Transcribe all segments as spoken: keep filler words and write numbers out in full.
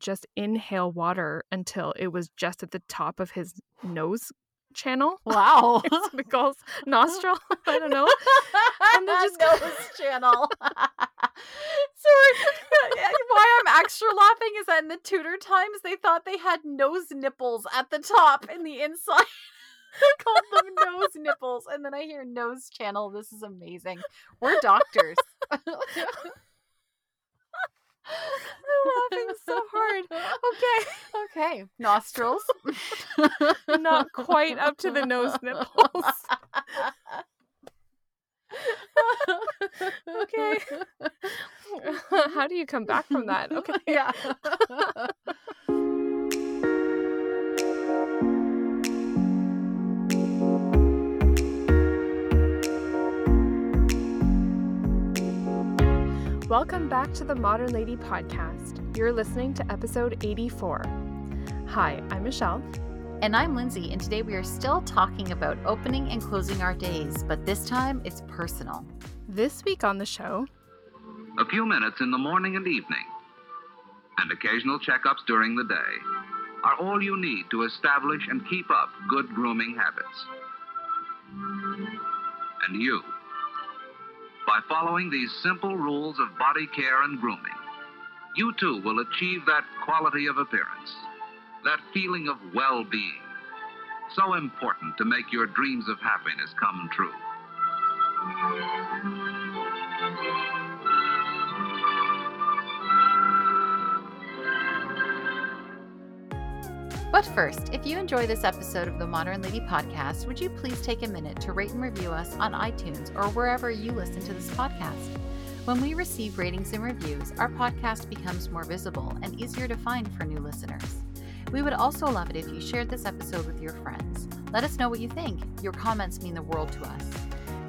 just inhale water until it was just at the top of his nose channel. Wow. It's Nicole's nostril. I don't know. And then just nose channel. So why I'm extra laughing is that in the Tudor times, they thought they had nose nipples at the top and the inside. Called them nose nipples. And then I hear nose channel. This is amazing. We're doctors. I'm laughing so hard. Okay. Okay. Nostrils. Not quite up to the nose nipples. Okay. How do you come back from that? Okay. Yeah. Welcome back to the Modern Lady Podcast. You're listening to episode eighty-four. Hi, I'm Michelle. And I'm Lindsay, and today we are still talking about opening and closing our days, but this time it's personal. This week on the show... a few minutes in the morning and evening, and occasional checkups during the day, are all you need to establish and keep up good grooming habits. And you... by following these simple rules of body care and grooming, you too will achieve that quality of appearance, that feeling of well-being, so important to make your dreams of happiness come true. But first, if you enjoy this episode of the Modern Lady Podcast, would you please take a minute to rate and review us on iTunes or wherever you listen to this podcast? When we receive ratings and reviews, our podcast becomes more visible and easier to find for new listeners. We would also love it if you shared this episode with your friends. Let us know what you think. Your comments mean the world to us.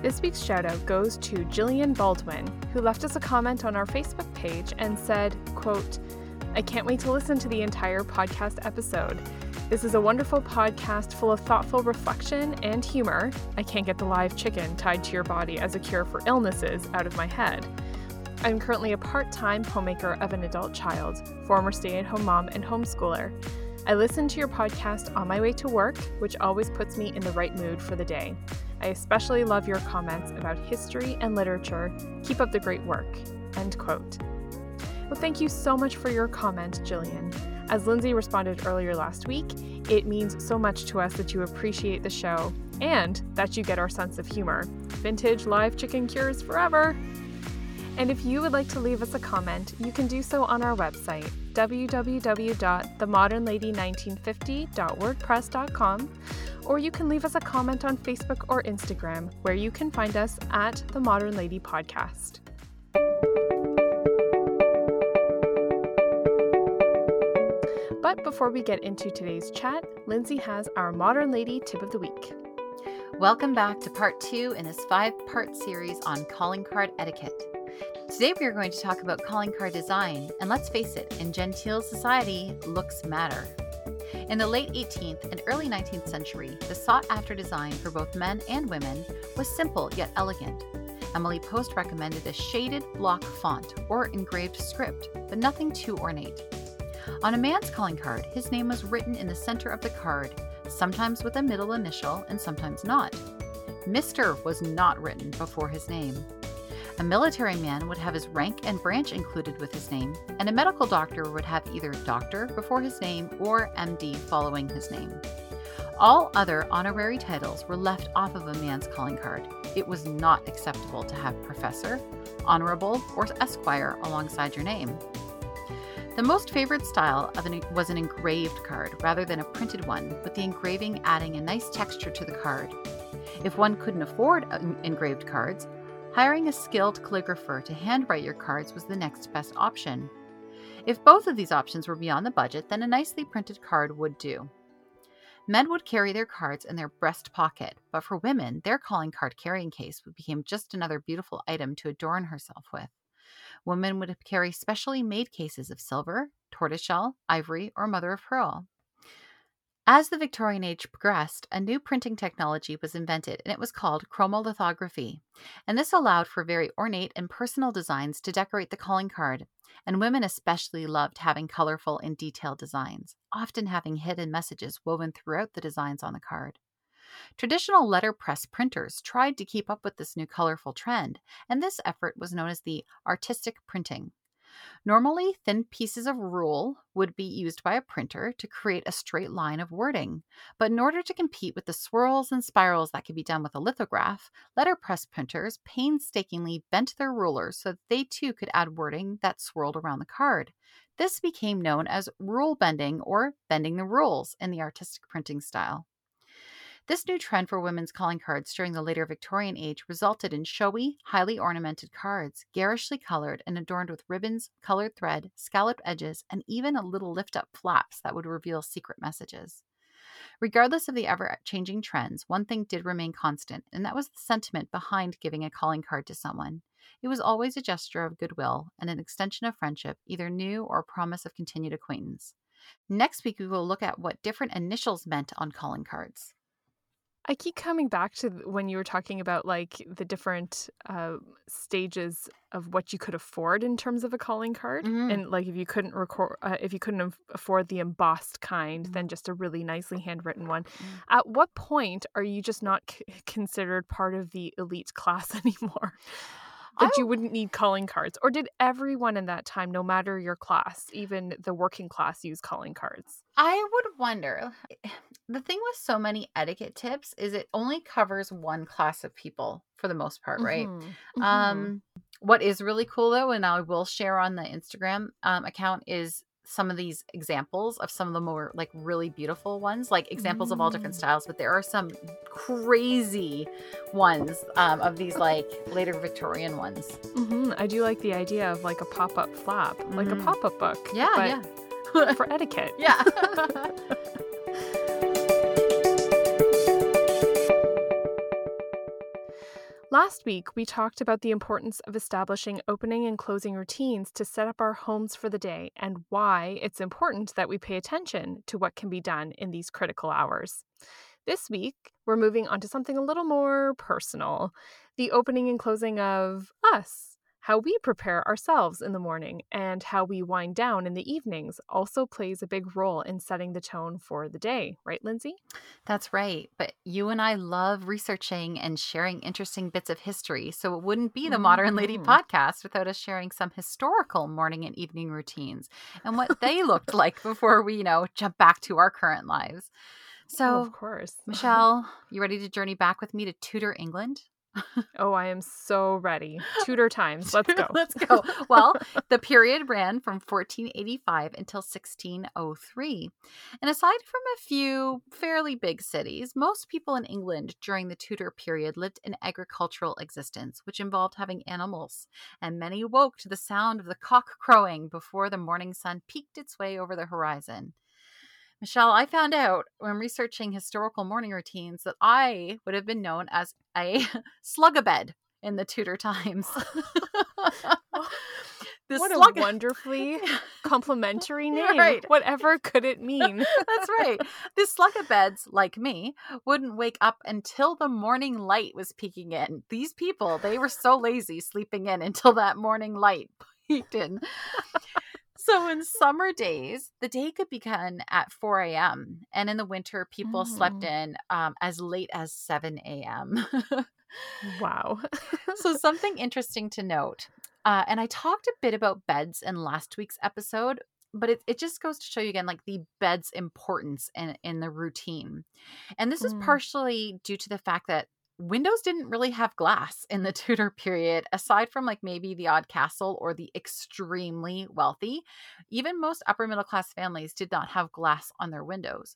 This week's shout-out goes to Jillian Baldwin, who left us a comment on our Facebook page and said, quote, "I can't wait to listen to the entire podcast episode. This is a wonderful podcast full of thoughtful reflection and humor. I can't get the live chicken tied to your body as a cure for illnesses out of my head. I'm currently a part-time homemaker of an adult child, former stay-at-home mom and homeschooler. I listen to your podcast on my way to work, which always puts me in the right mood for the day. I especially love your comments about history and literature. Keep up the great work." End quote. Well, thank you so much for your comment, Jillian. As Lindsay responded earlier last week, it means so much to us that you appreciate the show and that you get our sense of humor. Vintage live chicken cures forever! And if you would like to leave us a comment, you can do so on our website, w w w dot the modern lady nineteen fifty dot wordpress dot com, or you can leave us a comment on Facebook or Instagram, where you can find us at The Modern Lady Podcast. But before we get into today's chat, Lindsay has our Modern Lady Tip of the Week. Welcome back to part two in this five-part series on calling card etiquette. Today we are going to talk about calling card design, and let's face it, in genteel society, looks matter. In the late eighteenth and early nineteenth century, the sought-after design for both men and women was simple yet elegant. Emily Post recommended a shaded block font or engraved script, but nothing too ornate. On a man's calling card, his name was written in the center of the card, sometimes with a middle initial and sometimes not. Mister was not written before his name. A military man would have his rank and branch included with his name, and a medical doctor would have either doctor before his name or M D following his name. All other honorary titles were left off of a man's calling card. It was not acceptable to have professor, honorable, or esquire alongside your name. The most favored style of an, was an engraved card rather than a printed one, with the engraving adding a nice texture to the card. If one couldn't afford engraved cards, hiring a skilled calligrapher to handwrite your cards was the next best option. If both of these options were beyond the budget, then a nicely printed card would do. Men would carry their cards in their breast pocket, but for women, their calling card carrying case became just another beautiful item to adorn herself with. Women would carry specially made cases of silver, tortoiseshell, ivory, or mother of pearl. As the Victorian age progressed, a new printing technology was invented, and it was called chromolithography. And this allowed for very ornate and personal designs to decorate the calling card. And women especially loved having colorful and detailed designs, often having hidden messages woven throughout the designs on the card. Traditional letterpress printers tried to keep up with this new colorful trend, and this effort was known as the artistic printing. Normally, thin pieces of rule would be used by a printer to create a straight line of wording, but in order to compete with the swirls and spirals that could be done with a lithograph, letterpress printers painstakingly bent their rulers so that they too could add wording that swirled around the card. This became known as rule bending, or bending the rules, in the artistic printing style. This new trend for women's calling cards during the later Victorian age resulted in showy, highly ornamented cards, garishly colored and adorned with ribbons, colored thread, scalloped edges, and even a little lift-up flaps that would reveal secret messages. Regardless of the ever-changing trends, one thing did remain constant, and that was the sentiment behind giving a calling card to someone. It was always a gesture of goodwill and an extension of friendship, either new or a promise of continued acquaintance. Next week, we will look at what different initials meant on calling cards. I keep coming back to when you were talking about like the different uh, stages of what you could afford in terms of a calling card, mm-hmm. and like if you couldn't record, uh, if you couldn't afford the embossed kind, mm-hmm. then just a really nicely handwritten one. Mm-hmm. At what point are you just not c- considered part of the elite class anymore? That you wouldn't need calling cards? Or did everyone in that time, no matter your class, even the working class, use calling cards? I would wonder. The thing with so many etiquette tips is it only covers one class of people for the most part, right? Mm-hmm. Um, what is really cool, though, and I will share on the Instagram um, account, is some of these examples of some of the more like really beautiful ones, like examples mm. of all different styles, but there are some crazy ones um, of these like later Victorian ones. Mm-hmm. I do like the idea of like a pop-up flap, mm-hmm. like a pop-up book. Yeah, but yeah. For etiquette. Yeah. Last week, we talked about the importance of establishing opening and closing routines to set up our homes for the day and why it's important that we pay attention to what can be done in these critical hours. This week, we're moving on to something a little more personal, the opening and closing of us, how we prepare ourselves in the morning and how we wind down in the evenings also plays a big role in setting the tone for the day. Right, Lindsay? That's right. But you and I love researching and sharing interesting bits of history, so it wouldn't be the mm-hmm. Modern Lady podcast without us sharing some historical morning and evening routines and what they looked like before we, you know, jump back to our current lives. So, oh, of course. Michelle, you ready to journey back with me to Tudor England? Oh, I am so ready. Tudor times. Let's go. Let's go. Well, the period ran from fourteen eighty-five until sixteen oh three. And aside from a few fairly big cities, most people in England during the Tudor period lived an agricultural existence, which involved having animals. And many woke to the sound of the cock crowing before the morning sun peeked its way over the horizon. Michelle, I found out when researching historical morning routines that I would have been known as a slug-a-bed in the Tudor times. The what slug- a wonderfully complimentary name. Right. Whatever could it mean? That's right. The slug-a-beds, like me, wouldn't wake up until the morning light was peeking in. These people, they were so lazy sleeping in until that morning light peeked in. So in summer days, the day could begin at four a.m. and in the winter, people mm. slept in um, as late as seven a.m. Wow. So something interesting to note, uh, and I talked a bit about beds in last week's episode, but it, it just goes to show you again, like the bed's importance in, in the routine. And this mm. is partially due to the fact that windows didn't really have glass in the Tudor period, aside from like maybe the odd castle or the extremely wealthy. Even most upper middle class families did not have glass on their windows.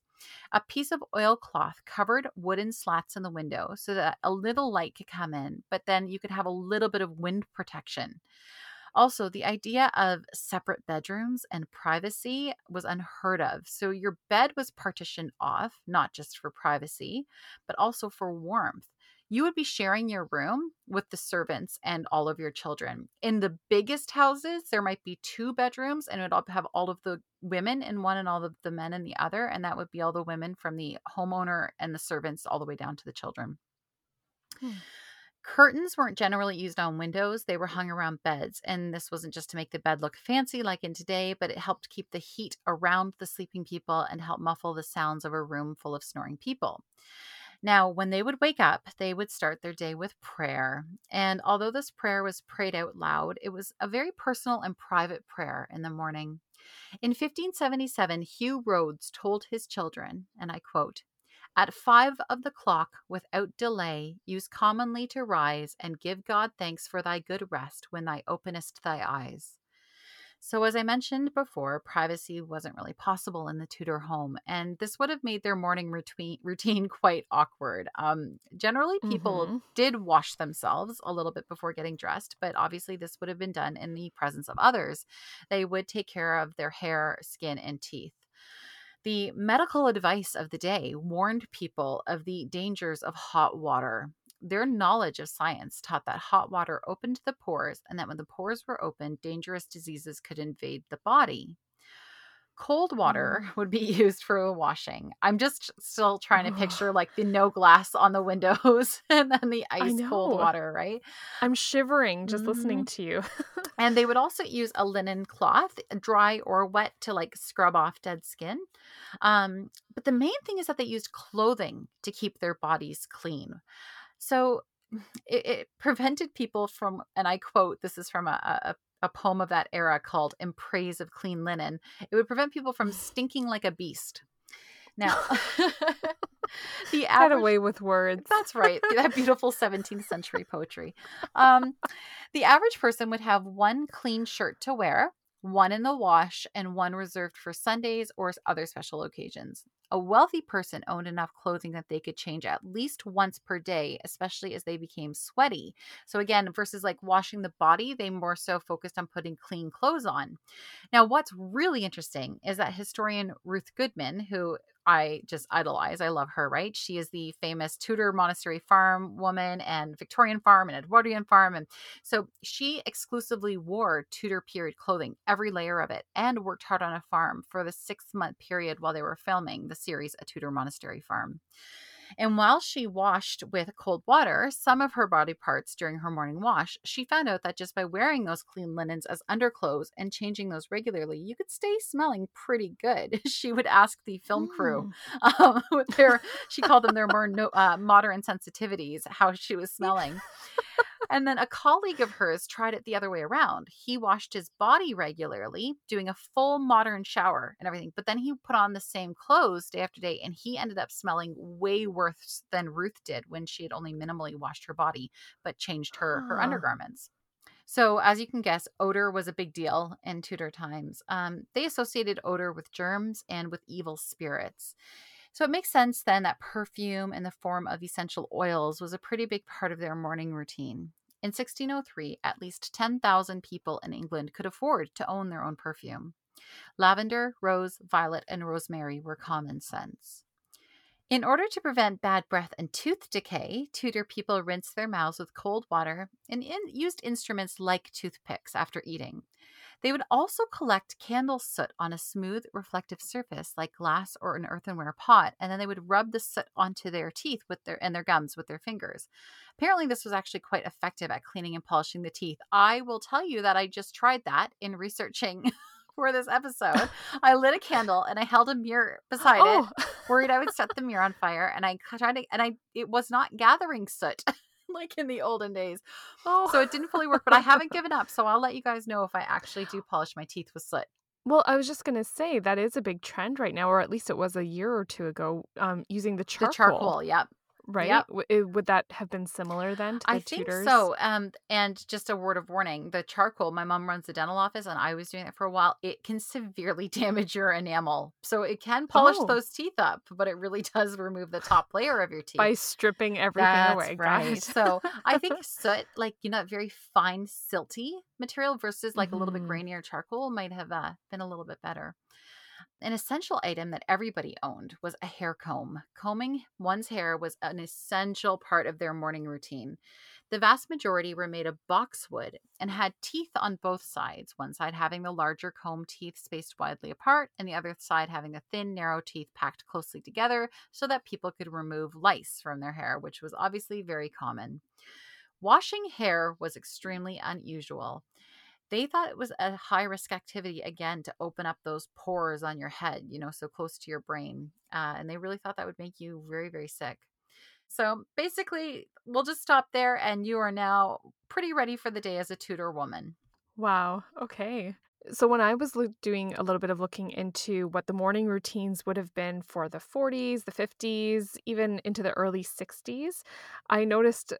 A piece of oilcloth covered wooden slats in the window so that a little light could come in, but then you could have a little bit of wind protection. Also, the idea of separate bedrooms and privacy was unheard of. So your bed was partitioned off, not just for privacy, but also for warmth. you would be sharing your room with the servants and all of your children. In the biggest houses, there might be two bedrooms, and it would have all of the women in one and all of the men in the other. And that would be all the women from the homeowner and the servants all the way down to the children. Hmm. Curtains weren't generally used on windows. They were hung around beds. And this wasn't just to make the bed look fancy like in today, but it helped keep the heat around the sleeping people and help muffle the sounds of a room full of snoring people. Now, when they would wake up, they would start their day with prayer. And although this prayer was prayed out loud, it was a very personal and private prayer in the morning. In fifteen seventy-seven, Hugh Rhodes told his children, and I quote, "At five of the clock, without delay, use commonly to rise and give God thanks for thy good rest when thou openest thy eyes." So as I mentioned before, privacy wasn't really possible in the Tudor home, and this would have made their morning routine quite awkward. Um, generally, people mm-hmm. did wash themselves a little bit before getting dressed, but obviously this would have been done in the presence of others. They would take care of their hair, skin, and teeth. The medical advice of the day warned people of the dangers of hot water. Their knowledge of science taught that hot water opened the pores, and that when the pores were opened, dangerous diseases could invade the body. Cold water would be used for a washing. I'm just still trying to picture like the no glass on the windows and then the ice cold water, right? I'm shivering just mm-hmm. listening to you. And they would also use a linen cloth, dry or wet, to like scrub off dead skin. Um, but the main thing is that they used clothing to keep their bodies clean. So it, it prevented people from, and I quote, this is from a, a, a poem of that era called In Praise of Clean Linen. It would prevent people from stinking like a beast. Now, the average, get away with words. That's right. That beautiful seventeenth century poetry. Um, the average person would have one clean shirt to wear, one in the wash, and one reserved for Sundays or other special occasions. A wealthy person owned enough clothing that they could change at least once per day, especially as they became sweaty. So again, versus like washing the body, they more so focused on putting clean clothes on. Now, what's really interesting is that historian Ruth Goodman, who I just idolize, I love her, right? She is the famous Tudor Monastery Farm woman and Victorian Farm and Edwardian Farm. And so she exclusively wore Tudor period clothing, every layer of it, and worked hard on a farm for the six month period while they were filming the series A Tudor Monastery Farm. And while she washed with cold water some of her body parts during her morning wash, she found out that just by wearing those clean linens as underclothes and changing those regularly, you could stay smelling pretty good. She would ask the film crew, mm. um, with their, she called them their more no, uh, modern sensitivities, how she was smelling. And then a colleague of hers tried it the other way around. He washed his body regularly, doing a full modern shower and everything. But then he put on the same clothes day after day, and he ended up smelling way worse than Ruth did when she had only minimally washed her body, but changed her, her undergarments. So as you can guess, odor was a big deal in Tudor times. Um, they associated odor with germs and with evil spirits. So it makes sense then that perfume in the form of essential oils was a pretty big part of their morning routine. In sixteen oh three, at least ten thousand people in England could afford to own their own perfume. Lavender, rose, violet, and rosemary were common scents. In order to prevent bad breath and tooth decay, Tudor people rinsed their mouths with cold water and in- used instruments like toothpicks after eating. They would also collect candle soot on a smooth, reflective surface like glass or an earthenware pot, and then they would rub the soot onto their teeth with their and their gums with their fingers. Apparently, this was actually quite effective at cleaning and polishing the teeth. I will tell you that I just tried that in researching for this episode. I lit a candle and I held a mirror beside oh. it, worried I would set the mirror on fire, and I tried to, and I it was not gathering soot. Like in the olden days. Oh. So it didn't fully work, but I haven't given up. So I'll let you guys know if I actually do polish my teeth with soot. Well, I was just going to say that is a big trend right now, or at least it was a year or two ago, um, using the charcoal. The charcoal, yep. Right? Yep. W- would that have been similar then to the I think tutors? so. Um, and just a word of warning, the charcoal, my mom runs the dental office and I was doing it for a while. It can severely damage your enamel. So it can polish oh. those teeth up, but it really does remove the top layer of your teeth. By stripping everything That's away. Right. So I think soot, like, you know, very fine silty material versus like mm. a little bit grainier charcoal might have uh, been a little bit better. An essential item that everybody owned was a hair comb. Combing one's hair was an essential part of their morning routine. The vast majority were made of boxwood and had teeth on both sides, one side having the larger comb teeth spaced widely apart and the other side having the thin, narrow teeth packed closely together so that people could remove lice from their hair, which was obviously very common. Washing hair was extremely unusual. They thought it was a high-risk activity, again, to open up those pores on your head, you know, so close to your brain. Uh, and they really thought that would make you very, very sick. So basically, we'll just stop there, and you are now pretty ready for the day as a Tudor woman. Wow. Okay. So when I was lo- doing a little bit of looking into what the morning routines would have been for the forties, the fifties, even into the early sixties, I noticed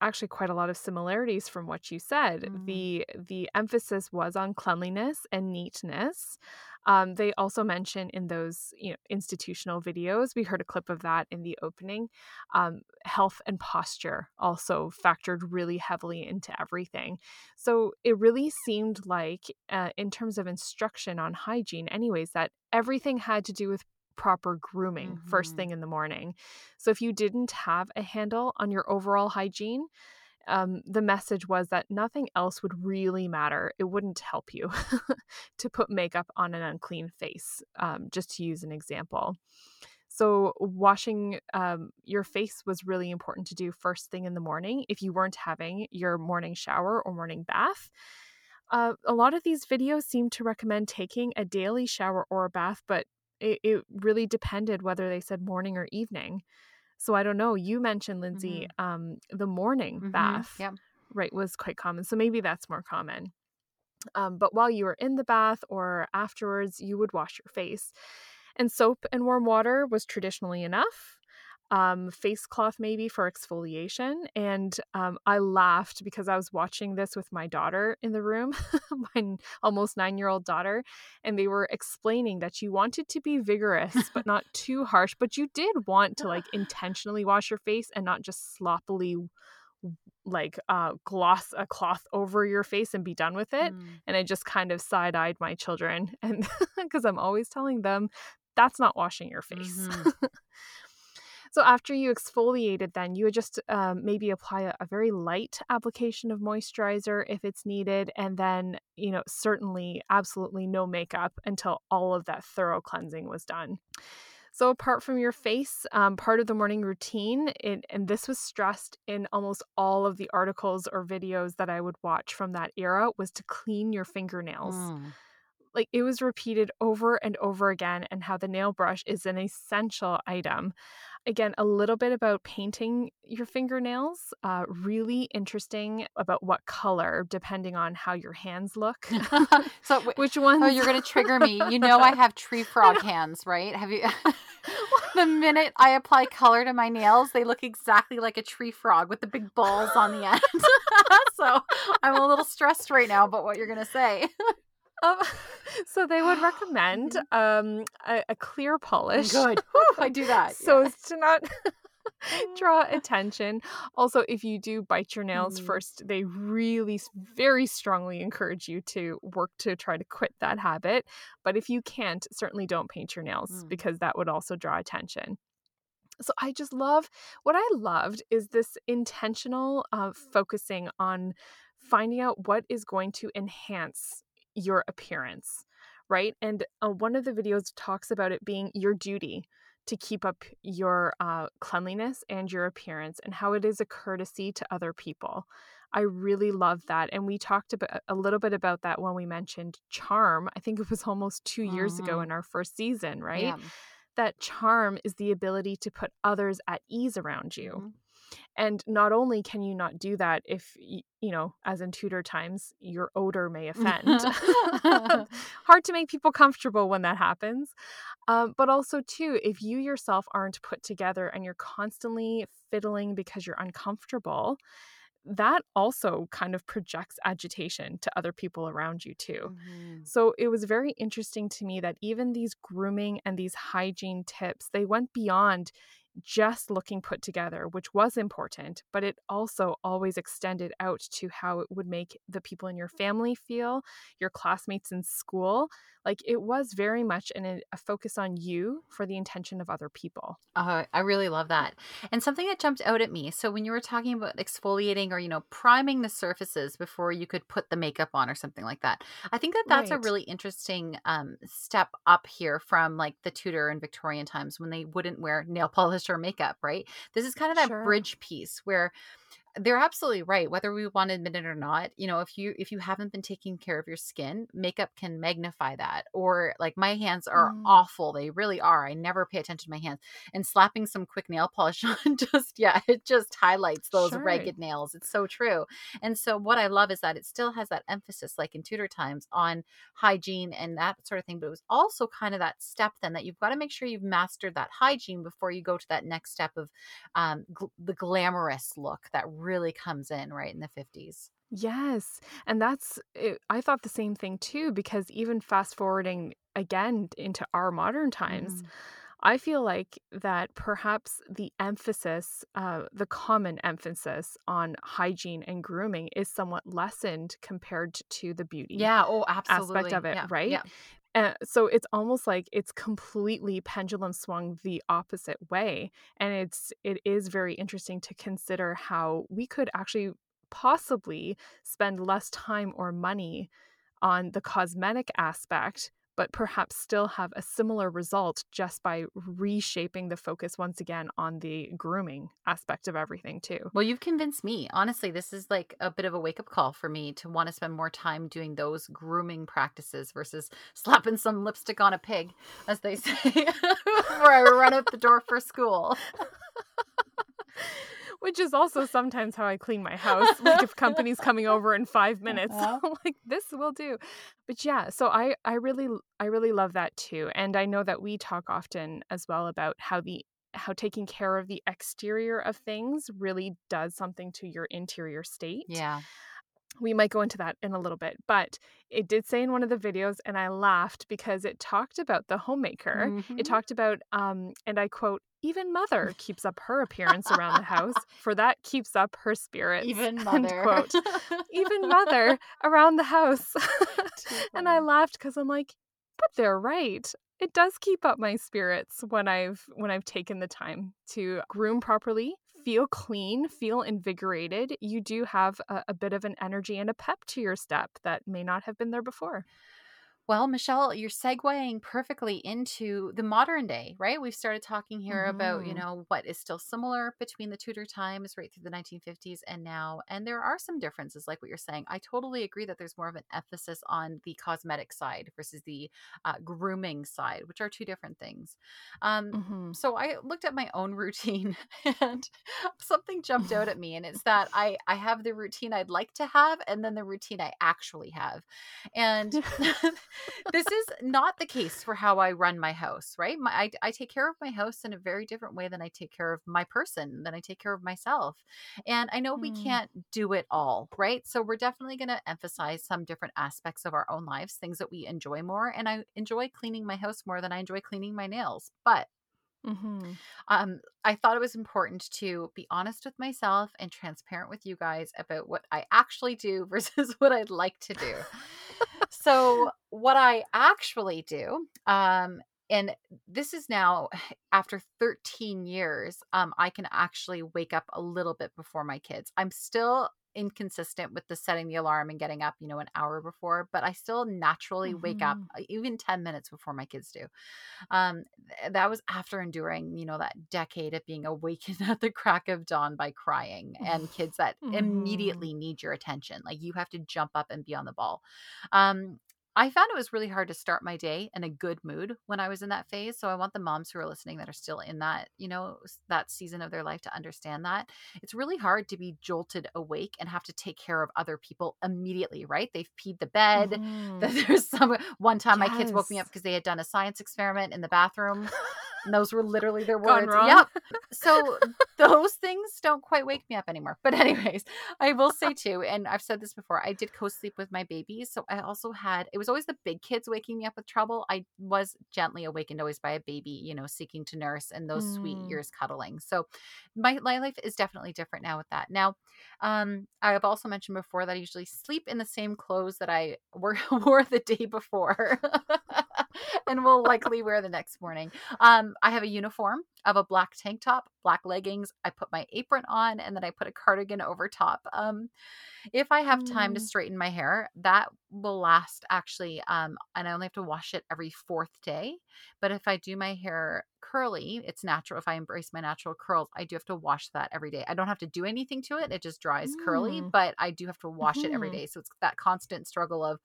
actually quite a lot of similarities from what you said. Mm. The the emphasis was on cleanliness and neatness. Um, they also mention in those, you know, institutional videos, we heard a clip of that in the opening, um, health and posture also factored really heavily into everything. So it really seemed like, uh, in terms of instruction on hygiene anyways, that everything had to do with proper grooming mm-hmm. first thing in the morning. So if you didn't have a handle on your overall hygiene, um, the message was that nothing else would really matter. It wouldn't help you to put makeup on an unclean face, um, just to use an example. So washing um, your face was really important to do first thing in the morning if you weren't having your morning shower or morning bath. Uh, a lot of these videos seem to recommend taking a daily shower or a bath, but It, it really depended whether they said morning or evening. So I don't know. You mentioned, Lindsay, mm-hmm. um, the morning mm-hmm. bath, yeah. right, was quite common. So maybe that's more common. Um, but while you were in the bath or afterwards, you would wash your face. And soap and warm water was traditionally enough. Um, face cloth maybe for exfoliation. And um, I laughed because I was watching this with my daughter in the room, my almost nine-year-old daughter, and they were explaining that you wanted to be vigorous, but not too harsh, but you did want to like intentionally wash your face and not just sloppily like uh, gloss a cloth over your face and be done with it. Mm. And I just kind of side-eyed my children, and because I'm always telling them, that's not washing your face. Mm-hmm. So after you exfoliated, then you would just um, maybe apply a, a very light application of moisturizer if it's needed. And then, you know, certainly, absolutely no makeup until all of that thorough cleansing was done. So apart from your face, um, part of the morning routine, it, and this was stressed in almost all of the articles or videos that I would watch from that era, was to clean your fingernails. Mm. Like it was repeated over and over again, and how the nail brush is an essential item. Again, a little bit about painting your fingernails, uh, really interesting about what color, depending on how your hands look. So w- which ones? Oh, you're going to trigger me. You know I have tree frog hands, right? Have you? The minute I apply color to my nails, they look exactly like a tree frog with the big balls on the end. So I'm a little stressed right now about what you're going to say. Um, so they would recommend um, a, a clear polish. Good. I do that. So yeah. As to not draw attention. Also, if you do bite your nails mm. first, they really very strongly encourage you to work to try to quit that habit. But if you can't, certainly don't paint your nails mm. because that would also draw attention. So I just love, what I loved is this intentional uh, focusing on finding out what is going to enhance your appearance, right? And uh, one of the videos talks about it being your duty to keep up your uh, cleanliness and your appearance, and how it is a courtesy to other people. I really love that. And we talked about a little bit about that when we mentioned charm. I think it was almost two mm-hmm. years ago in our first season, right? Yeah. That charm is the ability to put others at ease around you. Mm-hmm. And not only can you not do that if, you know, as in Tudor times, your odor may offend. Hard to make people comfortable when that happens. Um, but also, too, if you yourself aren't put together and you're constantly fiddling because you're uncomfortable, that also kind of projects agitation to other people around you, too. Mm-hmm. So it was very interesting to me that even these grooming and these hygiene tips, they went beyond just looking put together, which was important, but it also always extended out to how it would make the people in your family feel, your classmates in school. Like, it was very much an, a focus on you for the intention of other people. Uh, I really love that. And something that jumped out at me. So when you were talking about exfoliating or, you know, priming the surfaces before you could put the makeup on or something like that, I think that that's right. a really interesting um, step up here from like the Tudor and Victorian times when they wouldn't wear nail polish or makeup, right? This is kind of that sure. bridge piece where they're absolutely right. Whether we want to admit it or not, you know, if you, if you haven't been taking care of your skin, makeup can magnify that. Or like, my hands are mm. awful. They really are. I never pay attention to my hands, and slapping some quick nail polish on just, yeah, it just highlights those sure. ragged nails. It's so true. And so what I love is that it still has that emphasis, like in Tudor times, on hygiene and that sort of thing. But it was also kind of that step then that you've got to make sure you've mastered that hygiene before you go to that next step of um, gl- the glamorous look that really really comes in right in the fifties. Yes. And that's, it, I thought the same thing too, because even fast forwarding again into our modern times, mm. I feel like that perhaps the emphasis, uh, the common emphasis on hygiene and grooming is somewhat lessened compared to the beauty yeah, oh, absolutely. aspect of it, yeah. right? Yeah. Uh, so it's almost like it's completely pendulum swung the opposite way. And it's, it is very interesting to consider how we could actually possibly spend less time or money on the cosmetic aspect, but perhaps still have a similar result just by reshaping the focus once again on the grooming aspect of everything too. Well, you've convinced me. Honestly, this is like a bit of a wake-up call for me to want to spend more time doing those grooming practices versus slapping some lipstick on a pig, as they say, before I run out the door for school. Which is also sometimes how I clean my house. Like, if company's coming over in five minutes, uh-huh. I'm like, this will do. But yeah, so I, I really, I really love that too. And I know that we talk often as well about how the, how taking care of the exterior of things really does something to your interior state. Yeah. We might go into that in a little bit, but it did say in one of the videos, and I laughed because it talked about the homemaker. Mm-hmm. It talked about, um, and I quote, "Even mother keeps up her appearance around the house, for that keeps up her spirits." Even mother. End quote. Even mother around the house. And I laughed because I'm like, but they're right. It does keep up my spirits when I've when I've taken the time to groom properly, feel clean, feel invigorated. You do have a, a bit of an energy and a pep to your step that may not have been there before. Well, Michelle, you're segueing perfectly into the modern day, right? We've started talking here mm-hmm. about, you know, what is still similar between the Tudor times right through the nineteen fifties and now. And there are some differences, like what you're saying. I totally agree that there's more of an emphasis on the cosmetic side versus the uh, grooming side, which are two different things. Um, mm-hmm. So I looked at my own routine and something jumped out at me. And it's that I, I have the routine I'd like to have and then the routine I actually have. And... This is not the case for how I run my house, right? My, I, I take care of my house in a very different way than I take care of my person, than I take care of myself. And I know mm. we can't do it all, right? So we're definitely going to emphasize some different aspects of our own lives, things that we enjoy more. And I enjoy cleaning my house more than I enjoy cleaning my nails. But Mm-hmm. Um, I thought it was important to be honest with myself and transparent with you guys about what I actually do versus what I'd like to do. So what I actually do, um, and this is now after thirteen years, um, I can actually wake up a little bit before my kids. I'm still inconsistent with the setting the alarm and getting up, you know, an hour before, but I still naturally mm-hmm. wake up even ten minutes before my kids do. Um, th- that was after enduring, you know, that decade of being awakened at the crack of dawn by crying and kids that mm-hmm. immediately need your attention. Like, you have to jump up and be on the ball. Um, I found it was really hard to start my day in a good mood when I was in that phase. So I want the moms who are listening that are still in that, you know, that season of their life to understand that it's really hard to be jolted awake and have to take care of other people immediately, right? They've peed the bed. Mm-hmm. There's some, one time yes. my kids woke me up because they had done a science experiment in the bathroom. And those were literally their words. Gone wrong. Yep. So those things don't quite wake me up anymore. But anyways, I will say too, and I've said this before, I did co-sleep with my babies. So I also had, it was always the big kids waking me up with trouble. I was gently awakened always by a baby, you know, seeking to nurse, and those mm. sweet ears cuddling. So my, my life is definitely different now with that. Now, um, I have also mentioned before that I usually sleep in the same clothes that I wore, wore the day before and will likely wear the next morning. Um, I have a uniform of a black tank top, black leggings. I put my apron on, and then I put a cardigan over top. Um, if I have time mm. to straighten my hair, that will last actually. Um, and I only have to wash it every fourth day. But if I do my hair curly, it's natural. If I embrace my natural curls, I do have to wash that every day. I don't have to do anything to it. It just dries mm. curly, but I do have to wash mm-hmm. it every day. So it's that constant struggle of,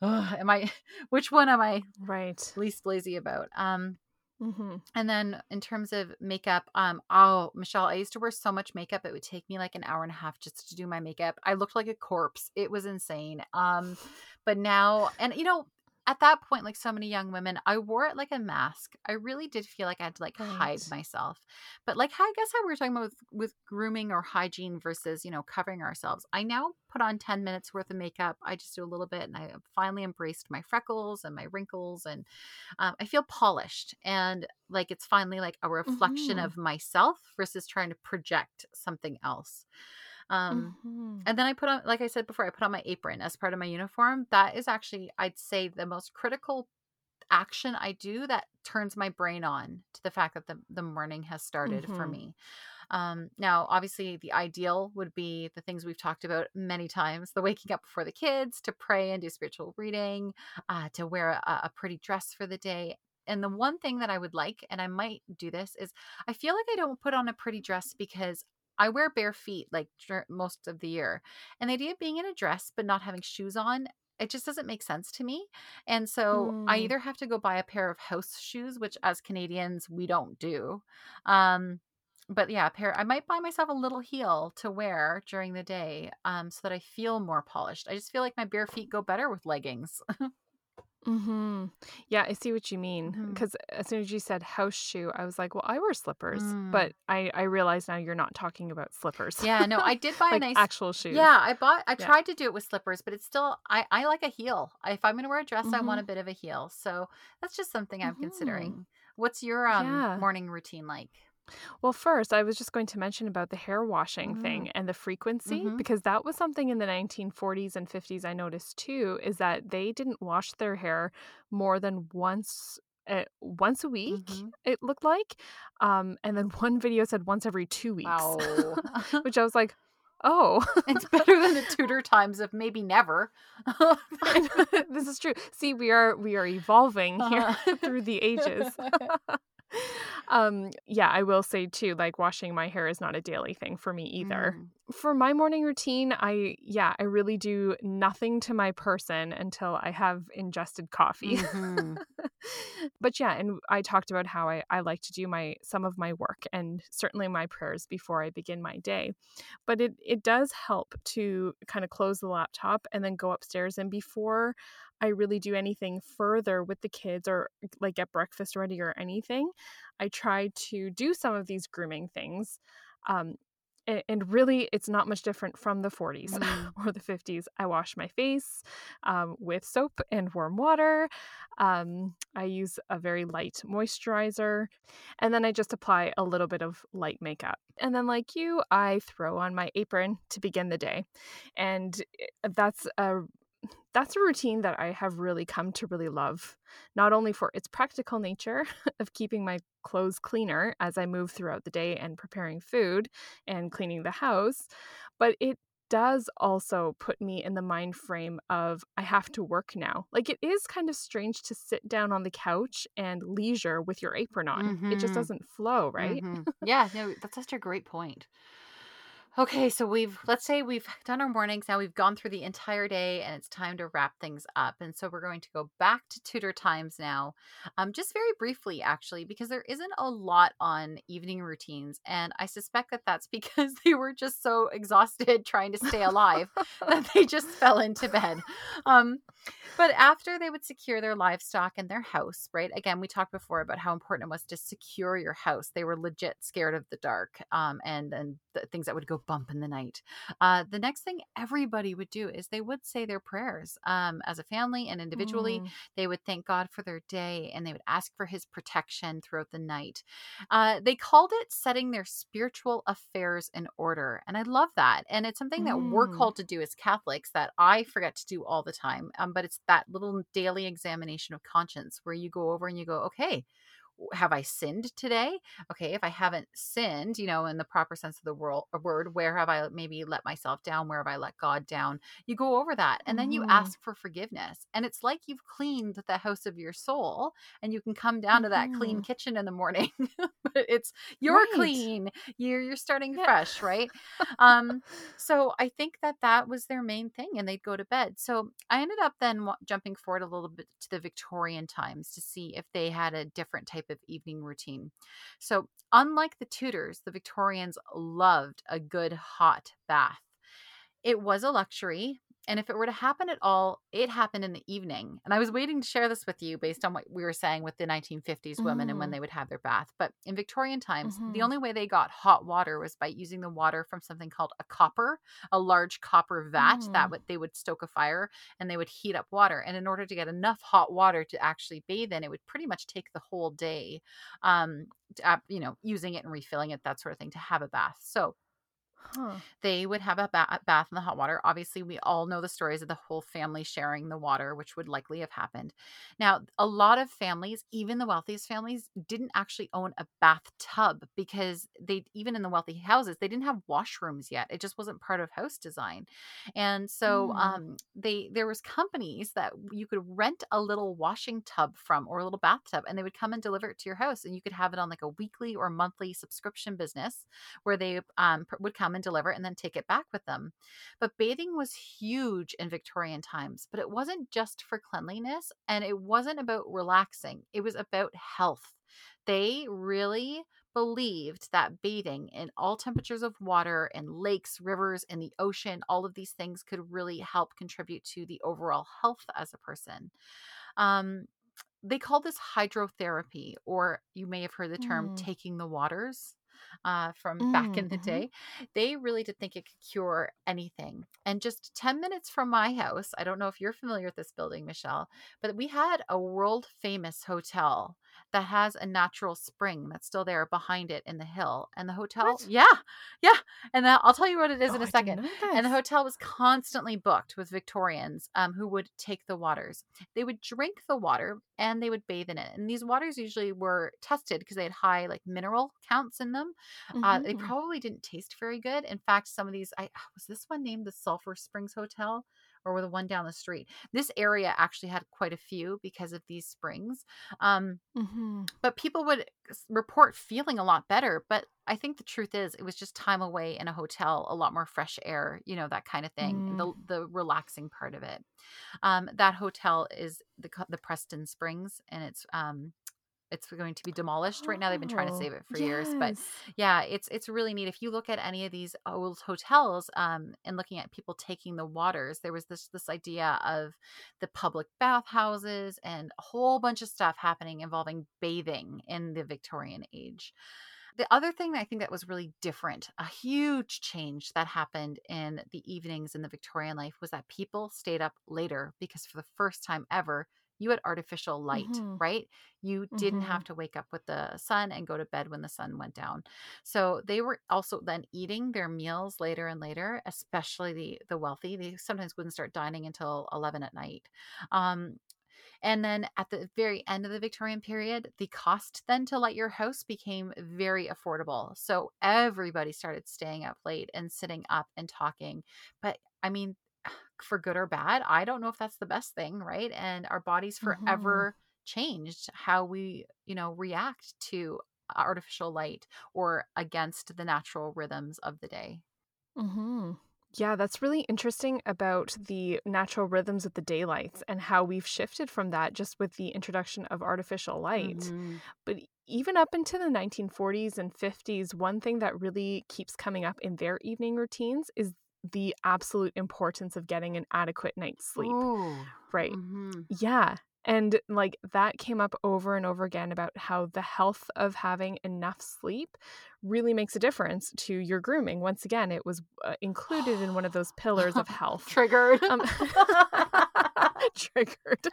oh, am I, which one am I right least lazy about? Um, Mm-hmm. And then in terms of makeup, um, oh, Michelle, I used to wear so much makeup. It would take me like an hour and a half just to do my makeup. I looked like a corpse. It was insane. Um, but now, and you know, at that point, like so many young women, I wore it like a mask. I really did feel like I had to like right. hide myself. But like, I guess how we were talking about with, with grooming or hygiene versus, you know, covering ourselves. I now put on ten minutes worth of makeup. I just do a little bit, and I finally embraced my freckles and my wrinkles, and um, I feel polished, and like, it's finally like a reflection mm-hmm. of myself versus trying to project something else. Um, mm-hmm. and then I put on, like I said before, I put on my apron as part of my uniform. That is actually, I'd say, the most critical action I do that turns my brain on to the fact that the, the morning has started mm-hmm. for me. Um, now, obviously, the ideal would be the things we've talked about many times, the waking up before the kids, to pray and do spiritual reading, uh, to wear a, a pretty dress for the day. And the one thing that I would like, and I might do this, is I feel like I don't put on a pretty dress because I wear bare feet like most of the year, and the idea of being in a dress but not having shoes on, it just doesn't make sense to me. And so mm. I either have to go buy a pair of house shoes, which as Canadians, we don't do. Um, but yeah, a pair, I might buy myself a little heel to wear during the day um, so that I feel more polished. I just feel like my bare feet go better with leggings. Mm-hmm. Yeah, I see what you mean, because mm-hmm. as soon as you said house shoe, I was like, well, I wear slippers, mm. but I, I realize now you're not talking about slippers. Yeah, no, I did buy like a nice actual shoes. Yeah, I bought, I yeah. tried to do it with slippers, but it's still, I, I like a heel. If I'm going to wear a dress, mm-hmm. I want a bit of a heel. So that's just something I'm mm-hmm. considering. What's your um, yeah. morning routine like? Well, first, I was just going to mention about the hair washing mm-hmm. thing and the frequency, mm-hmm. because that was something in the nineteen forties and fifties I noticed too, is that they didn't wash their hair more than once uh, once a week, mm-hmm. it looked like. Um, and then one video said once every two weeks, wow. which I was like, oh, it's better than the Tudor times of maybe never. This is true. See, we are we are evolving here uh-huh. through the ages. Um, yeah, I will say too, like washing my hair is not a daily thing for me either. Mm. For my morning routine, I, yeah, I really do nothing to my person until I have ingested coffee. Mm-hmm. But yeah, and I talked about how I, I like to do my, some of my work and certainly my prayers before I begin my day, but it, it does help to kind of close the laptop and then go upstairs. And before I really do anything further with the kids or like get breakfast ready or anything, I try to do some of these grooming things. Um, and, and really, it's not much different from the forties mm. or the fifties. I wash my face um, with soap and warm water. Um, I use a very light moisturizer. And then I just apply a little bit of light makeup. And then like you, I throw on my apron to begin the day. And that's a That's a routine that I have really come to really love, not only for its practical nature of keeping my clothes cleaner as I move throughout the day and preparing food and cleaning the house, but it does also put me in the mind frame of I have to work now. Like it is kind of strange to sit down on the couch and leisure with your apron on. Mm-hmm. It just doesn't flow, right? Mm-hmm. Yeah, no, that's such a great point. Okay, so we've, let's say we've done our mornings. Now we've gone through the entire day and it's time to wrap things up. And so we're going to go back to Tudor times now, um, just very briefly, actually, because there isn't a lot on evening routines. And I suspect that that's because they were just so exhausted trying to stay alive that they just fell into bed. Um, But after they would secure their livestock and their house, right? Again, we talked before about how important it was to secure your house. They were legit scared of the dark um, and, and the things that would go bump in the night. Uh, the next thing everybody would do is they would say their prayers um, as a family and individually. Mm. They would thank God for their day and they would ask for his protection throughout the night. Uh, they called it setting their spiritual affairs in order. And I love that. And it's something that mm. we're called to do as Catholics that I forget to do all the time. Um, but it's that little daily examination of conscience where you go over and you go, okay, have I sinned today? Okay. If I haven't sinned, you know, in the proper sense of the world, a word, where have I maybe let myself down? Where have I let God down? You go over that and then you ask for forgiveness. And it's like you've cleaned the house of your soul and you can come down to that mm. clean kitchen in the morning, but it's, you're right. clean. You're, you're starting yeah. fresh. Right. um, so I think that that was their main thing and they'd go to bed. So I ended up then w- jumping forward a little bit to the Victorian times to see if they had a different type of evening routine. So unlike the Tudors, the Victorians loved a good hot bath. It was a luxury. And if it were to happen at all, it happened in the evening. And I was waiting to share this with you based on what we were saying with the nineteen fifties women mm. and when they would have their bath. But in Victorian times, mm-hmm. the only way they got hot water was by using the water from something called a copper, a large copper vat mm. that would, they would stoke a fire and they would heat up water. And in order to get enough hot water to actually bathe in, it would pretty much take the whole day, um, to, uh, you know, using it and refilling it, that sort of thing, to have a bath. So Huh. they would have a ba- bath in the hot water. Obviously, we all know the stories of the whole family sharing the water, which would likely have happened. Now, a lot of families, even the wealthiest families, didn't actually own a bathtub because they, even in the wealthy houses, they didn't have washrooms yet. It just wasn't part of house design. And so mm. um, they there was companies that you could rent a little washing tub from or a little bathtub, and they would come and deliver it to your house. And you could have it on like a weekly or monthly subscription business where they um, would come and deliver and then take it back with them. But bathing was huge in Victorian times, but it wasn't just for cleanliness and it wasn't about relaxing. It was about health. They really believed that bathing in all temperatures of water and lakes, rivers, and the ocean, all of these things could really help contribute to the overall health as a person. Um, they call this hydrotherapy, or you may have heard the term mm. taking the waters. Uh, from mm-hmm. back in the day, they really did think it could cure anything. And just ten minutes from my house, I don't know if you're familiar with this building, Michelle, but we had a world famous hotel that has a natural spring that's still there behind it in the hill. And the hotel, what? yeah, yeah. And the, I'll tell you what it is oh, in a second. And the hotel was constantly booked with Victorians um, who would take the waters. They would drink the water and they would bathe in it. And these waters usually were tested because they had high like mineral counts in them. Mm-hmm. Uh, they probably didn't taste very good. In fact, some of these, I was this one named the Sulphur Springs Hotel? Or the one down the street. This area actually had quite a few because of these springs. Um, mm-hmm. But people would report feeling a lot better. But I think the truth is it was just time away in a hotel, a lot more fresh air, you know, that kind of thing, mm. the the relaxing part of it. Um, that hotel is the the Preston Springs, and it's um, it's going to be demolished right now. They've been trying to save it for yes. years, but yeah, it's, it's really neat. If you look at any of these old hotels, um, and looking at people taking the waters, there was this, this idea of the public bathhouses and a whole bunch of stuff happening involving bathing in the Victorian age. The other thing that I think that was really different, a huge change that happened in the evenings in the Victorian life, was that people stayed up later because for the first time ever, you had artificial light, mm-hmm. right? You mm-hmm. didn't have to wake up with the sun and go to bed when the sun went down. So they were also then eating their meals later and later, especially the the wealthy. They sometimes wouldn't start dining until eleven at night. Um, And then at the very end of the Victorian period, the cost then to light your house became very affordable. So everybody started staying up late and sitting up and talking. But I mean, for good or bad, I don't know if that's the best thing, right? And our bodies forever mm-hmm. changed how we, you know, react to artificial light or against the natural rhythms of the day. Mm-hmm. Yeah, that's really interesting about the natural rhythms of the daylights and how we've shifted from that just with the introduction of artificial light. Mm-hmm. But even up into the nineteen forties and fifties, one thing that really keeps coming up in their evening routines is the absolute importance of getting an adequate night's sleep. Ooh. Right. Mm-hmm. Yeah. And like that came up over and over again about how the health of having enough sleep really makes a difference to your grooming. Once again, it was uh, included in one of those pillars of health. Triggered. Um, triggered.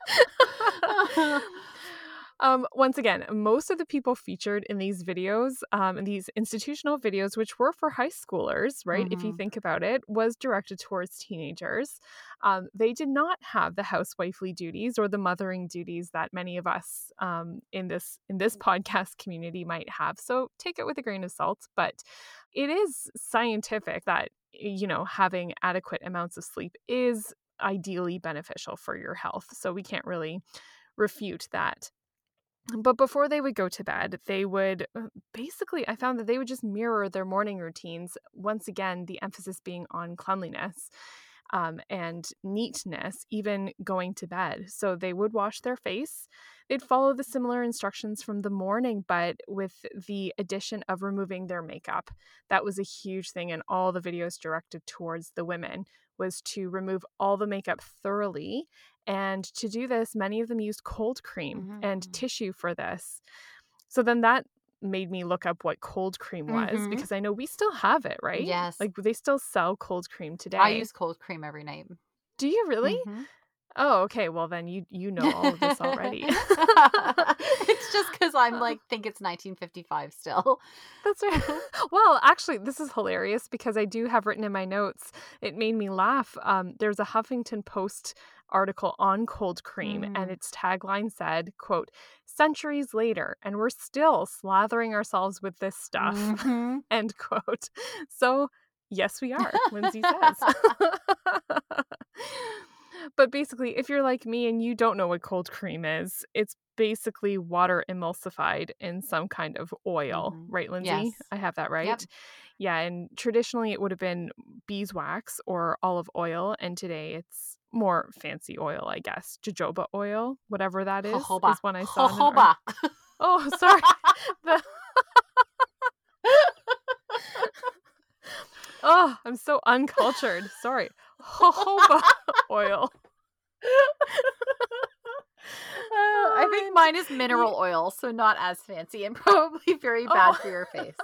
Um, once again, most of the people featured in these videos, um, in these institutional videos, which were for high schoolers, right? Mm-hmm. If you think about it, was directed towards teenagers. Um, they did not have the housewifely duties or the mothering duties that many of us um, in this in this podcast community might have. So take it with a grain of salt. But it is scientific that, you know, having adequate amounts of sleep is ideally beneficial for your health. So we can't really refute that. But before they would go to bed, they would basically, I found that they would just mirror their morning routines. Once again, the emphasis being on cleanliness um, and neatness, even going to bed. So they would wash their face. They'd follow the similar instructions from the morning, but with the addition of removing their makeup. That was a huge thing in all the videos directed towards the women, was to remove all the makeup thoroughly. And to do this, many of them used cold cream mm-hmm. and tissue for this. So then that made me look up what cold cream was mm-hmm. because I know we still have it, right? Yes. Like they still sell cold cream today. I use cold cream every night. Do you really? Mm-hmm. Oh, okay. Well, then you you know all of this already. It's just because I'm like, think it's nineteen fifty-five still. That's right. Well, actually, this is hilarious because I do have written in my notes, it made me laugh. Um, there's a Huffington Post article on cold cream mm. and its tagline said, quote, centuries later, and we're still slathering ourselves with this stuff, mm-hmm. end quote. So yes, we are, Lindsay says. But basically, if you're like me and you don't know what cold cream is, it's basically water emulsified in some kind of oil. Mm-hmm. Right, Lindsay? Yes. I have that right. Yep. Yeah. And traditionally, it would have been beeswax or olive oil. And today, it's more fancy oil, I guess. Jojoba oil, whatever that is. Jojoba. Is one I saw. Jojoba. Oh, sorry. the... Oh, I'm so uncultured. Sorry. Jojoba oil. Oh, I think mine is mineral oil, so not as fancy and probably very bad oh. for your face.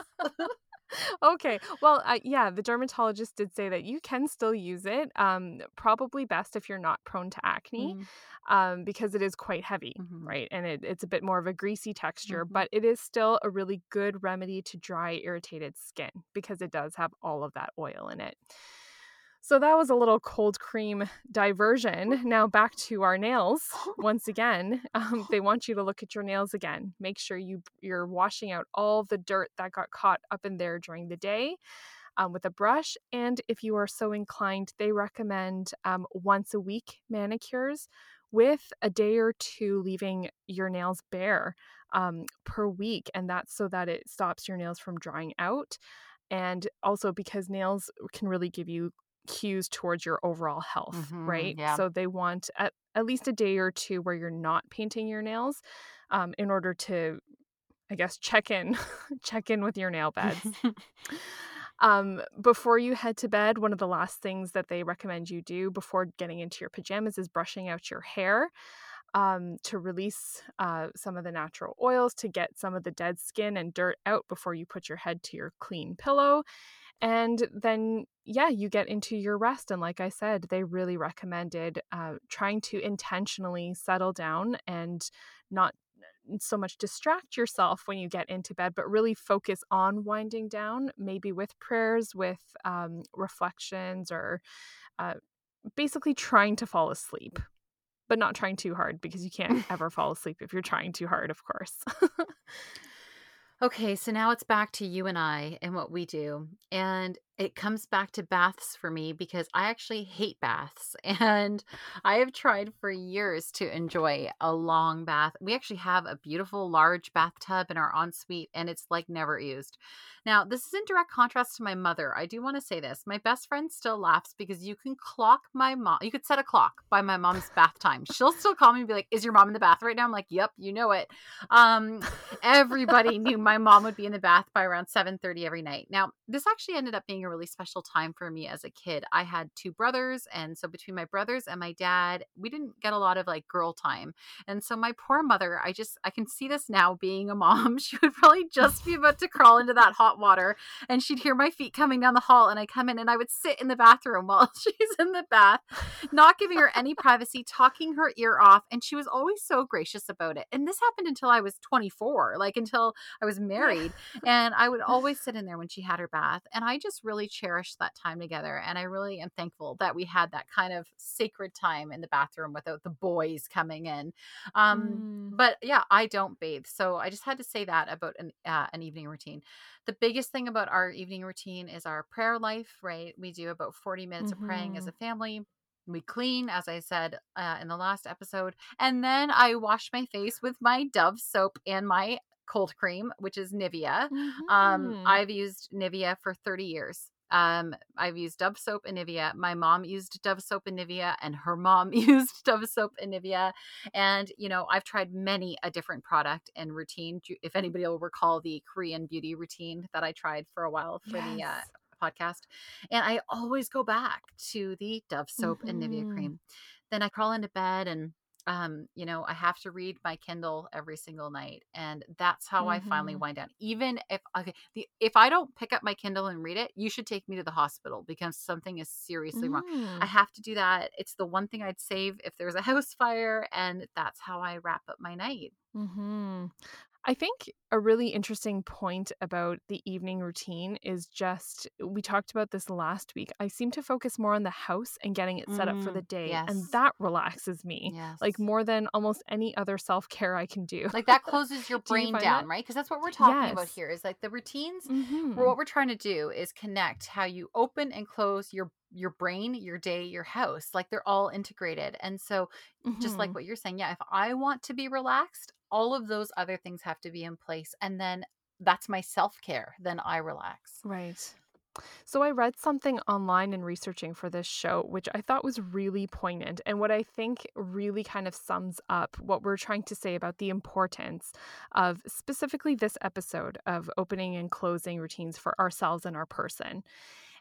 Okay. Well, uh, yeah, the dermatologist did say that you can still use it. Um, probably best if you're not prone to acne mm-hmm. um, because it is quite heavy, mm-hmm. right? And it, it's a bit more of a greasy texture, mm-hmm. but it is still a really good remedy to dry, irritated skin because it does have all of that oil in it. So that was a little cold cream diversion. Now back to our nails. Once again, um, they want you to look at your nails again. Make sure you, you're washing out all the dirt that got caught up in there during the day um, with a brush. And if you are so inclined, they recommend um, once a week manicures with a day or two leaving your nails bare um, per week. And that's so that it stops your nails from drying out. And also because nails can really give you cues towards your overall health, mm-hmm, right? Yeah. So they want at, at least a day or two where you're not painting your nails um, in order to, I guess, check in, check in with your nail beds. um, before you head to bed, one of the last things that they recommend you do before getting into your pajamas is brushing out your hair um, to release uh, some of the natural oils, to get some of the dead skin and dirt out before you put your head to your clean pillow. And then, yeah, you get into your rest. And like I said, they really recommended uh, trying to intentionally settle down and not so much distract yourself when you get into bed, but really focus on winding down, maybe with prayers, with um, reflections, or uh, basically trying to fall asleep, but not trying too hard because you can't ever fall asleep if you're trying too hard, of course. Okay, so now it's back to you and I and what we do. And it comes back to baths for me because I actually hate baths. And I have tried for years to enjoy a long bath. We actually have a beautiful large bathtub in our ensuite and it's like never used. Now, this is in direct contrast to my mother. I do want to say this. My best friend still laughs because you can clock my mom. You could set a clock by my mom's bath time. She'll still call me and be like, is your mom in the bath right now? I'm like, yep, you know it. Um, everybody knew my mom would be in the bath by around seven thirty every night. Now, this actually ended up being a really special time for me as a kid. I had two brothers. And so between my brothers and my dad, we didn't get a lot of like girl time. And so my poor mother, I just, I can see this now being a mom. She would probably just be about to crawl into that hot water and she'd hear my feet coming down the hall. And I come in and I would sit in the bathroom while she's in the bath, not giving her any privacy, talking her ear off. And she was always so gracious about it. And this happened until I was twenty-four, like until I was married. And I would always sit in there when she had her bath. And I just really cherished that time together. And I really am thankful that we had that kind of sacred time in the bathroom without the boys coming in. Um, mm. But yeah, I don't bathe. So I just had to say that about an, uh, an evening routine. The biggest thing about our evening routine is our prayer life, right? We do about forty minutes mm-hmm. of praying as a family. We clean, as I said uh, in the last episode. And then I wash my face with my Dove soap and my cold cream, which is Nivea. Mm-hmm. Um, I've used Nivea for thirty years. Um, I've used Dove soap and Nivea. My mom used Dove soap and Nivea, and her mom used Dove soap and Nivea. And, you know, I've tried many a different product and routine. If anybody will recall the Korean beauty routine that I tried for a while for yes. the uh, podcast. And I always go back to the Dove soap mm-hmm. and Nivea cream. Then I crawl into bed and Um, you know, I have to read my Kindle every single night, and that's how mm-hmm. I finally wind down. Even if okay, the, if I don't pick up my Kindle and read it, you should take me to the hospital because something is seriously mm. wrong. I have to do that. It's the one thing I'd save if there's a house fire, and that's how I wrap up my night. Mm-hmm. I think a really interesting point about the evening routine is just, we talked about this last week. I seem to focus more on the house and getting it set mm, up for the day. Yes. And that relaxes me yes. like more than almost any other self-care I can do. Like that closes your brain do you down, that? Right? Because that's what we're talking yes. about here is like the routines. Mm-hmm. What we're trying to do is connect how you open and close your your brain, your day, your house, like they're all integrated. And so mm-hmm. just like what you're saying, yeah, if I want to be relaxed, all of those other things have to be in place. And then that's my self-care. Then I relax. Right. So I read something online in researching for this show, which I thought was really poignant and what I think really kind of sums up what we're trying to say about the importance of specifically this episode of opening and closing routines for ourselves and our person.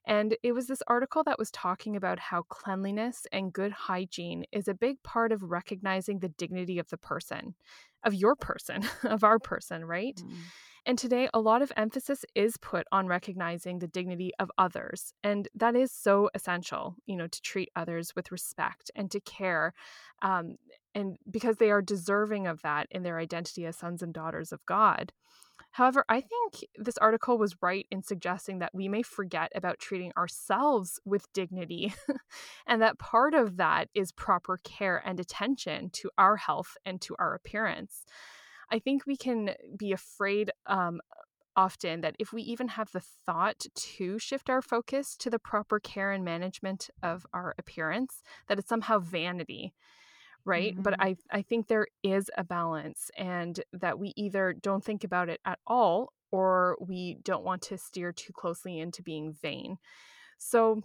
And it was this article that was talking about how cleanliness and good hygiene is a big part of recognizing the dignity of the person, of your person, of our person, right? Mm. And today, a lot of emphasis is put on recognizing the dignity of others. And that is so essential, you know, to treat others with respect and to care. Um, and because they are deserving of that in their identity as sons and daughters of God. However, I think this article was right in suggesting that we may forget about treating ourselves with dignity and that part of that is proper care and attention to our health and to our appearance. I think we can be afraid um, often that if we even have the thought to shift our focus to the proper care and management of our appearance, that it's somehow vanity. Right. Mm-hmm. But I, I think there is a balance and that we either don't think about it at all or we don't want to steer too closely into being vain. So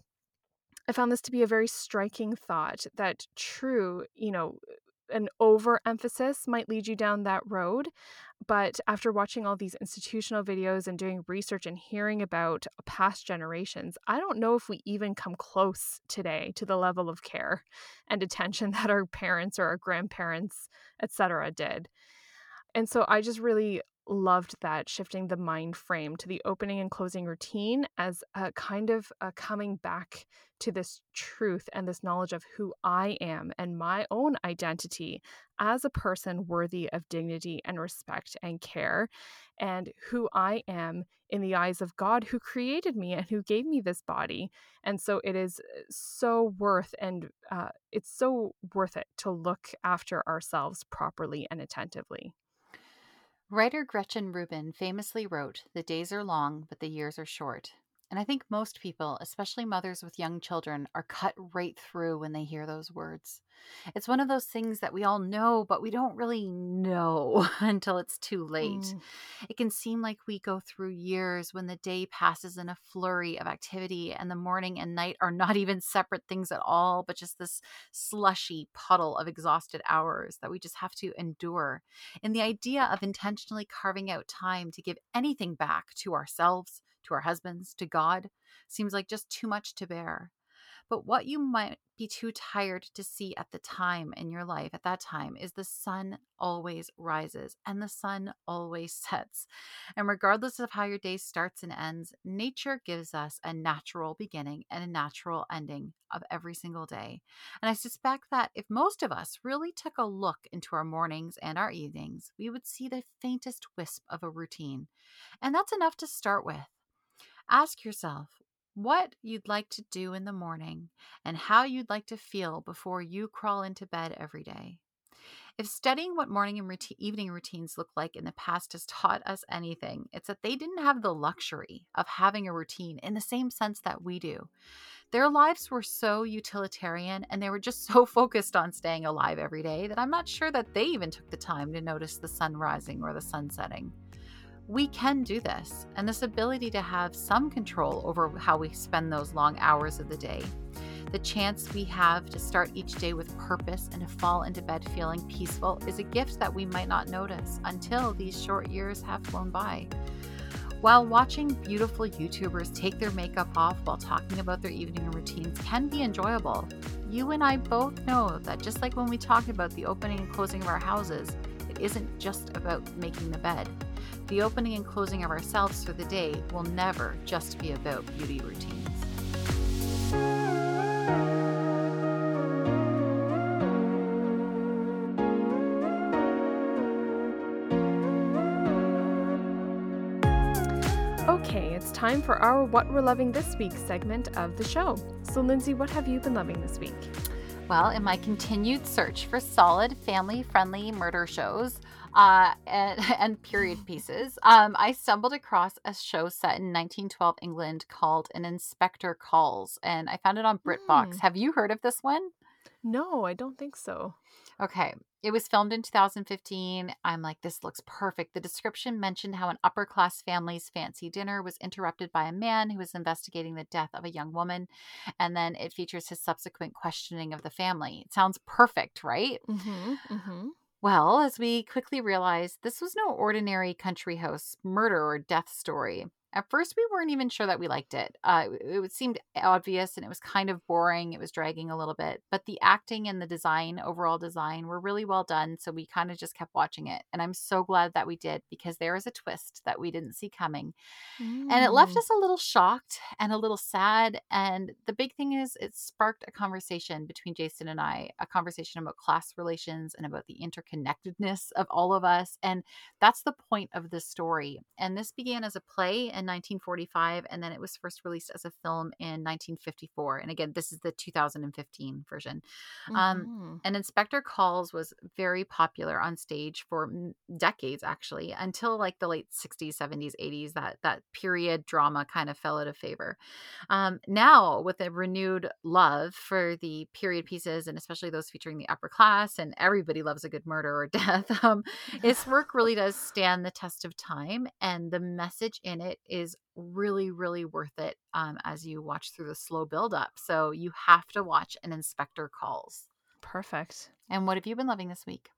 I found this to be a very striking thought that true, you know, an overemphasis might lead you down that road. But after watching all these institutional videos and doing research and hearing about past generations, I don't know if we even come close today to the level of care and attention that our parents or our grandparents, et cetera, did. And so I just really loved that, shifting the mind frame to the opening and closing routine as a kind of a coming back to this truth and this knowledge of who I am and my own identity as a person worthy of dignity and respect and care, and who I am in the eyes of God who created me and who gave me this body. And so it is so worth and uh, it's so worth it to look after ourselves properly and attentively. Writer Gretchen Rubin famously wrote, "The days are long, but the years are short." And I think most people, especially mothers with young children, are cut right through when they hear those words. It's one of those things that we all know, but we don't really know until it's too late. Mm. It can seem like we go through years when the day passes in a flurry of activity and the morning and night are not even separate things at all, but just this slushy puddle of exhausted hours that we just have to endure. And the idea of intentionally carving out time to give anything back to ourselves, to our husbands, to God, seems like just too much to bear. But what you might be too tired to see at the time in your life at that time is the sun always rises and the sun always sets. And regardless of how your day starts and ends, nature gives us a natural beginning and a natural ending of every single day. And I suspect that if most of us really took a look into our mornings and our evenings, we would see the faintest wisp of a routine. And that's enough to start with. Ask yourself what you'd like to do in the morning and how you'd like to feel before you crawl into bed every day. If studying what morning and routine, evening routines look like in the past has taught us anything, it's that they didn't have the luxury of having a routine in the same sense that we do. Their lives were so utilitarian and they were just so focused on staying alive every day that I'm not sure that they even took the time to notice the sun rising or the sun setting. We can do this, and this ability to have some control over how we spend those long hours of the day, the chance we have to start each day with purpose and to fall into bed feeling peaceful, is a gift that we might not notice until these short years have flown by. While watching beautiful YouTubers take their makeup off while talking about their evening routines can be enjoyable, you and I both know that just like when we talk about the opening and closing of our houses, it isn't just about making the bed. The opening and closing of ourselves for the day will never just be about beauty routines. Okay, it's time for our What We're Loving This Week segment of the show. So Lindsay, what have you been loving this week? Well, in my continued search for solid family-friendly murder shows, Uh, and, and period pieces. Um, I stumbled across a show set in nineteen twelve England called An Inspector Calls, and I found it on BritBox. Mm. Have you heard of this one? No, I don't think so. Okay. It was filmed in two thousand fifteen. I'm like, this looks perfect. The description mentioned how an upper-class family's fancy dinner was interrupted by a man who was investigating the death of a young woman, and then it features his subsequent questioning of the family. It sounds perfect, right? Mm-hmm, mm-hmm. Well, as we quickly realized, this was no ordinary country house murder or death story. At first, we weren't even sure that we liked it. Uh, it, it seemed obvious and it was kind of boring. It was dragging a little bit. But the acting and the design, overall design, were really well done. So we kind of just kept watching it. And I'm so glad that we did, because there is a twist that we didn't see coming. Mm. And it left us a little shocked and a little sad. And the big thing is it sparked a conversation between Jason and I, a conversation about class relations and about the interconnectedness of all of us. And that's the point of this story. And this began as a play and nineteen forty-five, and then it was first released as a film in nineteen fifty-four. And again, this is the two thousand fifteen version. Mm-hmm. Um, and Inspector Calls was very popular on stage for decades, actually, until like the late sixties, seventies, eighties. That that period drama kind of fell out of favor. Um, now, with a renewed love for the period pieces, and especially those featuring the upper class, and everybody loves a good murder or death, um, its work really does stand the test of time, and the message in it is really, really worth it um, as you watch through the slow build-up. So you have to watch An Inspector Calls. Perfect. And what have you been loving this week?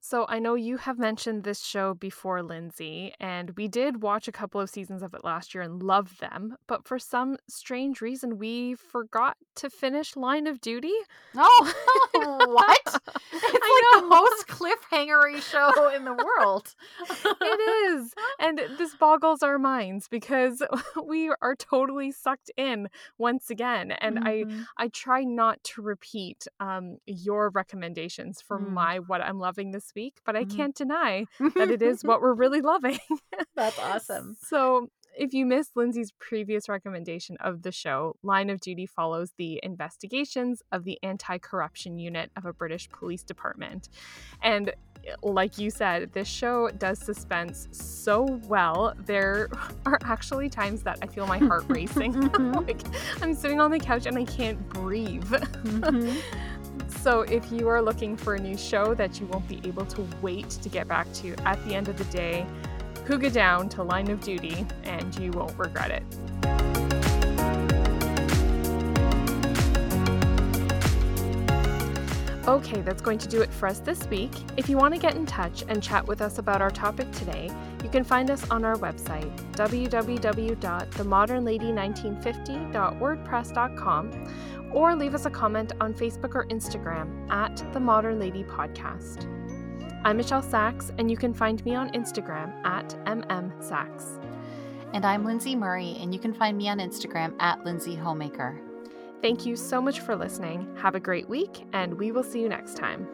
So I know you have mentioned this show before, Lindsay, and we did watch a couple of seasons of it last year and loved them. But for some strange reason, we forgot to finish Line of Duty. Oh, what? It's I like know. The most cliffhangery show in the world. It is. And this boggles our minds because we are totally sucked in once again. And mm-hmm. I, I try not to repeat um, your recommendations for mm. my What I'm Loving This Week, but I can't deny that it is what we're really loving. That's awesome. So if you missed Lindsay's previous recommendation of the show, Line of Duty follows the investigations of the anti-corruption unit of a British police department. And like you said, this show does suspense so well. There are actually times that I feel my heart racing. Like I'm sitting on the couch and I can't breathe. Mm-hmm. Also, if you are looking for a new show that you won't be able to wait to get back to at the end of the day, cougar down to Line of Duty and you won't regret it. Okay, that's going to do it for us this week. If you want to get in touch and chat with us about our topic today, you can find us on our website, w w w dot the modern lady nineteen fifty dot wordpress dot com, or leave us a comment on Facebook or Instagram at The Modern Lady Podcast. I'm Michelle Sachs, and you can find me on Instagram at m m sachs. And I'm Lindsay Murray, and you can find me on Instagram at Lindsay Homemaker. Thank you so much for listening. Have a great week, and we will see you next time.